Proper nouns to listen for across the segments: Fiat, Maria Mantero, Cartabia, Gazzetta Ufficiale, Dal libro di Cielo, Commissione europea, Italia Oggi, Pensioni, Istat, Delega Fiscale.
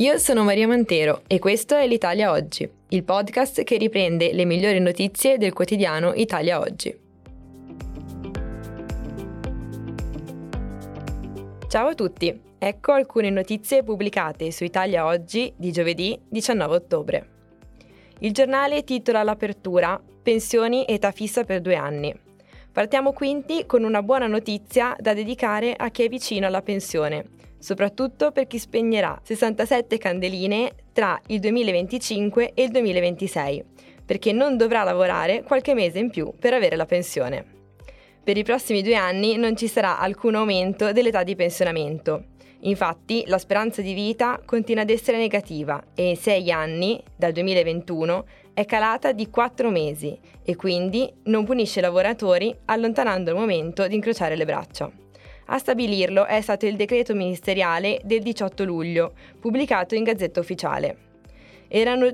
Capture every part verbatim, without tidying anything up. Io sono Maria Mantero e questo è l'Italia Oggi, il podcast che riprende le migliori notizie del quotidiano Italia Oggi. Ciao a tutti, ecco alcune notizie pubblicate su Italia Oggi di giovedì diciannove ottobre. Il giornale titola l'apertura «Pensioni età fissa per due anni». Partiamo quindi con una buona notizia da dedicare a chi è vicino alla pensione, soprattutto per chi spegnerà sessantasette candeline tra il duemilaventicinque e il duemilaventisei, perché non dovrà lavorare qualche mese in più per avere la pensione. Per i prossimi due anni non ci sarà alcun aumento dell'età di pensionamento. Infatti, la speranza di vita continua ad essere negativa e in sei anni, dal duemilaventuno, è calata di quattro mesi e quindi non punisce i lavoratori allontanando il momento di incrociare le braccia. A stabilirlo è stato il decreto ministeriale del diciotto luglio, pubblicato in Gazzetta Ufficiale. Erano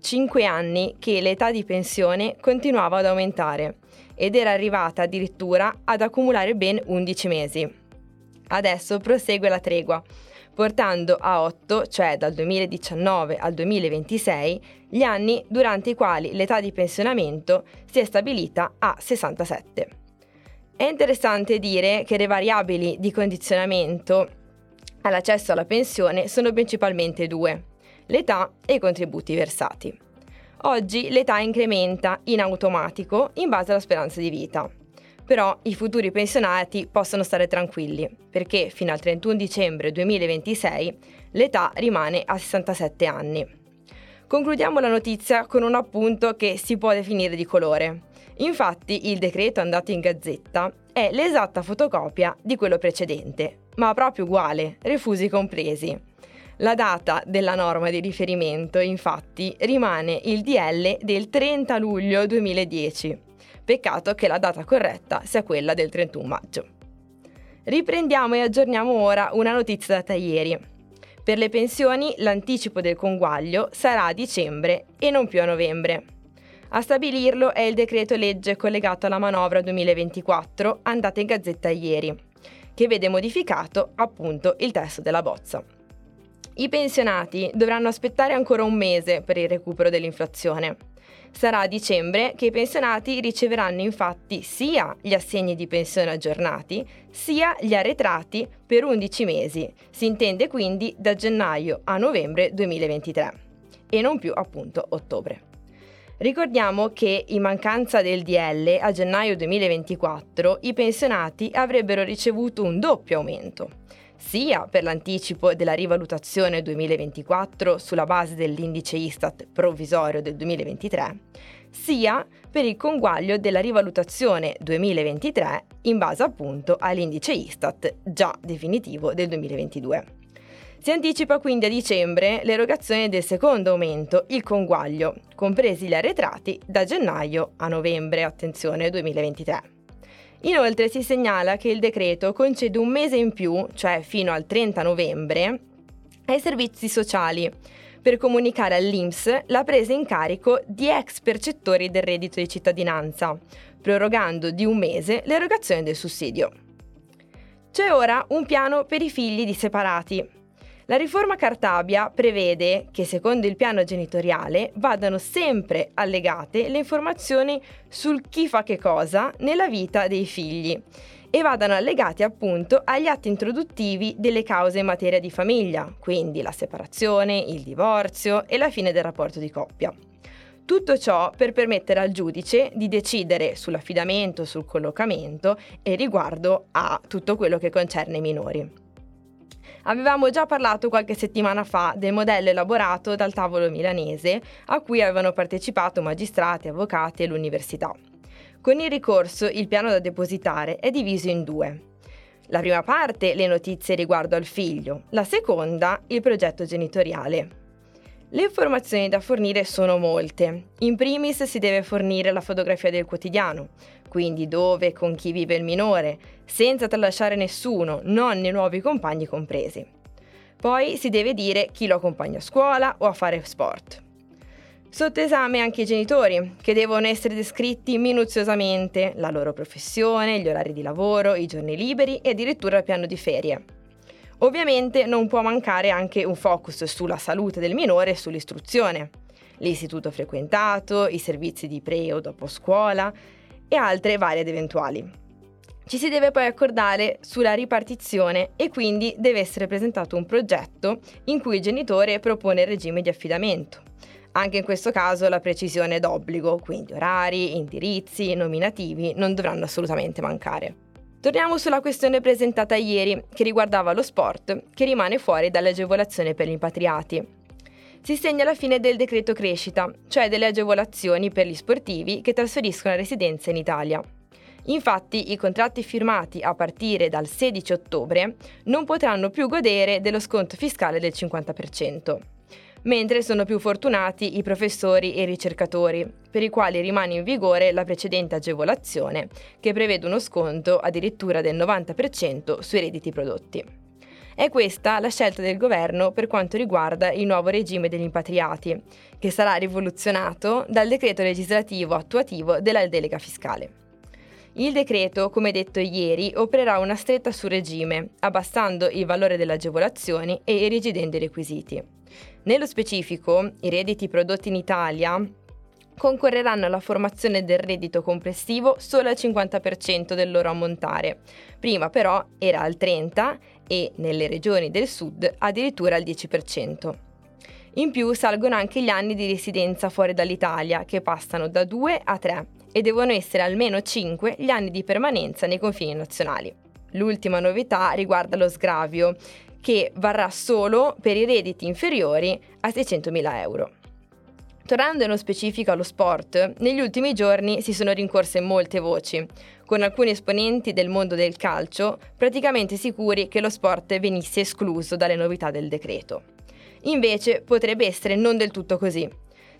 cinque anni che l'età di pensione continuava ad aumentare ed era arrivata addirittura ad accumulare ben undici mesi. Adesso prosegue la tregua, portando a otto, cioè dal duemiladiciannove al duemilaventisei, gli anni durante i quali l'età di pensionamento si è stabilita a sessantasette. È interessante dire che le variabili di condizionamento all'accesso alla pensione sono principalmente due: l'età e i contributi versati. Oggi l'età incrementa in automatico in base alla speranza di vita. Però i futuri pensionati possono stare tranquilli, perché fino al trentuno dicembre duemilaventisei l'età rimane a sessantasette anni. Concludiamo la notizia con un appunto che si può definire di colore. Infatti il decreto andato in gazzetta è l'esatta fotocopia di quello precedente, ma proprio uguale, refusi compresi. La data della norma di riferimento, infatti, rimane il D L del trenta luglio duemiladieci. Peccato che la data corretta sia quella del trentuno maggio. Riprendiamo e aggiorniamo ora una notizia data ieri. Per le pensioni l'anticipo del conguaglio sarà a dicembre e non più a novembre. A stabilirlo è il decreto legge collegato alla manovra duemilaventiquattro andata in gazzetta ieri, che vede modificato appunto il testo della bozza. I pensionati dovranno aspettare ancora un mese per il recupero dell'inflazione. Sarà a dicembre che i pensionati riceveranno infatti sia gli assegni di pensione aggiornati, sia gli arretrati per undici mesi, si intende quindi da gennaio a novembre duemilaventitré e non più appunto ottobre. Ricordiamo che in mancanza del D L a gennaio duemilaventiquattro i pensionati avrebbero ricevuto un doppio aumento, sia per l'anticipo della rivalutazione duemilaventiquattro sulla base dell'indice Istat provvisorio del duemilaventitré, sia per il conguaglio della rivalutazione duemilaventitré in base appunto all'indice Istat già definitivo del duemilaventidue. Si anticipa quindi a dicembre l'erogazione del secondo aumento, il conguaglio, compresi gli arretrati da gennaio a novembre, attenzione, duemilaventitré. Inoltre si segnala che il decreto concede un mese in più, cioè fino al trenta novembre, ai servizi sociali per comunicare all'I N P S la presa in carico di ex percettori del reddito di cittadinanza, prorogando di un mese l'erogazione del sussidio. C'è ora un piano per i figli di separati. La riforma Cartabia prevede che, secondo il piano genitoriale, vadano sempre allegate le informazioni sul chi fa che cosa nella vita dei figli e vadano allegati appunto agli atti introduttivi delle cause in materia di famiglia, quindi la separazione, il divorzio e la fine del rapporto di coppia. Tutto ciò per permettere al giudice di decidere sull'affidamento, sul collocamento e riguardo a tutto quello che concerne i minori. Avevamo già parlato qualche settimana fa del modello elaborato dal tavolo milanese, a cui avevano partecipato magistrati, avvocati e l'università. Con il ricorso, il piano da depositare è diviso in due. La prima parte, le notizie riguardo al figlio, la seconda, il progetto genitoriale. Le informazioni da fornire sono molte. In primis si deve fornire la fotografia del quotidiano, quindi dove e con chi vive il minore, senza tralasciare nessuno, nonni e nuovi compagni compresi. Poi si deve dire chi lo accompagna a scuola o a fare sport. Sotto esame anche i genitori, che devono essere descritti minuziosamente, la loro professione, gli orari di lavoro, i giorni liberi e addirittura il piano di ferie. Ovviamente non può mancare anche un focus sulla salute del minore e sull'istruzione, l'istituto frequentato, i servizi di pre o dopo scuola e altre varie ed eventuali. Ci si deve poi accordare sulla ripartizione e quindi deve essere presentato un progetto in cui il genitore propone il regime di affidamento. Anche in questo caso la precisione è d'obbligo, quindi orari, indirizzi, nominativi non dovranno assolutamente mancare. Torniamo sulla questione presentata ieri, che riguardava lo sport, che rimane fuori dall'agevolazione per gli impatriati. Si segna la fine del decreto crescita, cioè delle agevolazioni per gli sportivi che trasferiscono residenza in Italia. Infatti, i contratti firmati a partire dal sedici ottobre non potranno più godere dello sconto fiscale del cinquanta per cento, mentre sono più fortunati i professori e i ricercatori, per i quali rimane in vigore la precedente agevolazione, che prevede uno sconto addirittura del novanta per cento sui redditi prodotti. È questa la scelta del governo per quanto riguarda il nuovo regime degli impatriati, che sarà rivoluzionato dal decreto legislativo attuativo della Delega Fiscale. Il decreto, come detto ieri, opererà una stretta sul regime, abbassando il valore delle agevolazioni e irrigidendo i requisiti. Nello specifico, i redditi prodotti in Italia concorreranno alla formazione del reddito complessivo solo al cinquanta per cento del loro ammontare. Prima però era al trenta per cento e nelle regioni del sud addirittura al dieci per cento. In più salgono anche gli anni di residenza fuori dall'Italia, che passano da due a tre. E devono essere almeno cinque gli anni di permanenza nei confini nazionali. L'ultima novità riguarda lo sgravio, che varrà solo per i redditi inferiori a seicentomila euro. Tornando nello specifico allo sport, negli ultimi giorni si sono rincorse molte voci, con alcuni esponenti del mondo del calcio praticamente sicuri che lo sport venisse escluso dalle novità del decreto. Invece potrebbe essere non del tutto così.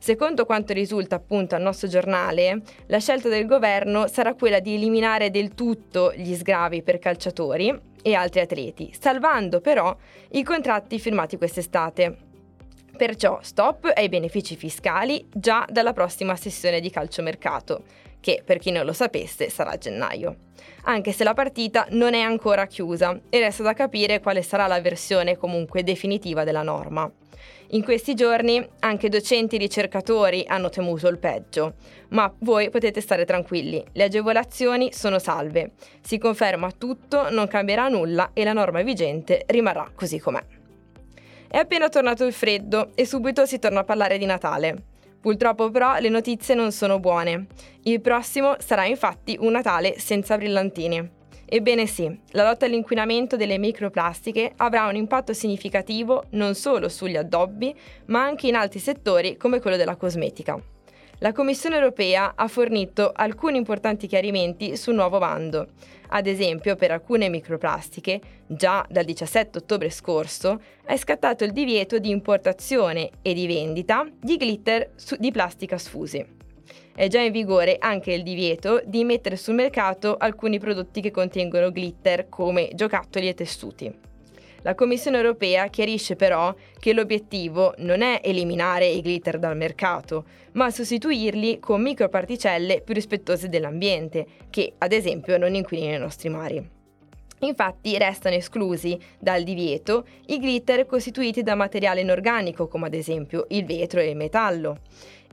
Secondo quanto risulta appunto al nostro giornale, la scelta del governo sarà quella di eliminare del tutto gli sgravi per calciatori e altri atleti, salvando però i contratti firmati quest'estate. Perciò stop ai benefici fiscali già dalla prossima sessione di calciomercato, che per chi non lo sapesse sarà a gennaio. Anche se la partita non è ancora chiusa e resta da capire quale sarà la versione comunque definitiva della norma. In questi giorni anche docenti e ricercatori hanno temuto il peggio, ma voi potete stare tranquilli, le agevolazioni sono salve, si conferma tutto, non cambierà nulla e la norma vigente rimarrà così com'è. È appena tornato il freddo e subito si torna a parlare di Natale. Purtroppo però le notizie non sono buone, il prossimo sarà infatti un Natale senza brillantini. Ebbene sì, la lotta all'inquinamento delle microplastiche avrà un impatto significativo non solo sugli addobbi, ma anche in altri settori come quello della cosmetica. La Commissione europea ha fornito alcuni importanti chiarimenti sul nuovo bando. Ad esempio, per alcune microplastiche, già dal diciassette ottobre scorso, è scattato il divieto di importazione e di vendita di glitter di plastica sfusi. È già in vigore anche il divieto di mettere sul mercato alcuni prodotti che contengono glitter, come giocattoli e tessuti. La Commissione europea chiarisce però che l'obiettivo non è eliminare i glitter dal mercato, ma sostituirli con microparticelle più rispettose dell'ambiente, che ad esempio non inquinino i nostri mari. Infatti restano esclusi dal divieto i glitter costituiti da materiale inorganico, come ad esempio il vetro e il metallo,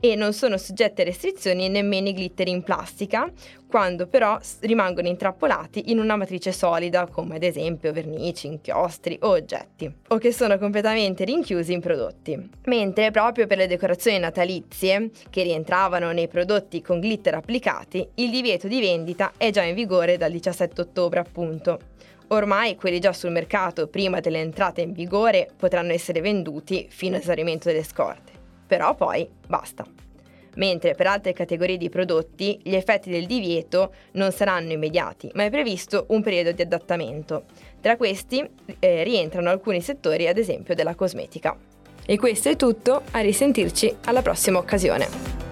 e non sono soggette a restrizioni nemmeno i glitter in plastica, quando però rimangono intrappolati in una matrice solida, come ad esempio vernici, inchiostri o oggetti, o che sono completamente rinchiusi in prodotti. Mentre proprio per le decorazioni natalizie, che rientravano nei prodotti con glitter applicati, il divieto di vendita è già in vigore dal diciassette ottobre appunto. Ormai quelli già sul mercato prima dell'entrata in vigore potranno essere venduti fino all'esaurimento delle scorte. Però poi basta. Mentre per altre categorie di prodotti gli effetti del divieto non saranno immediati, ma è previsto un periodo di adattamento. Tra questi eh, rientrano alcuni settori, ad esempio della cosmetica. E questo è tutto, a risentirci alla prossima occasione.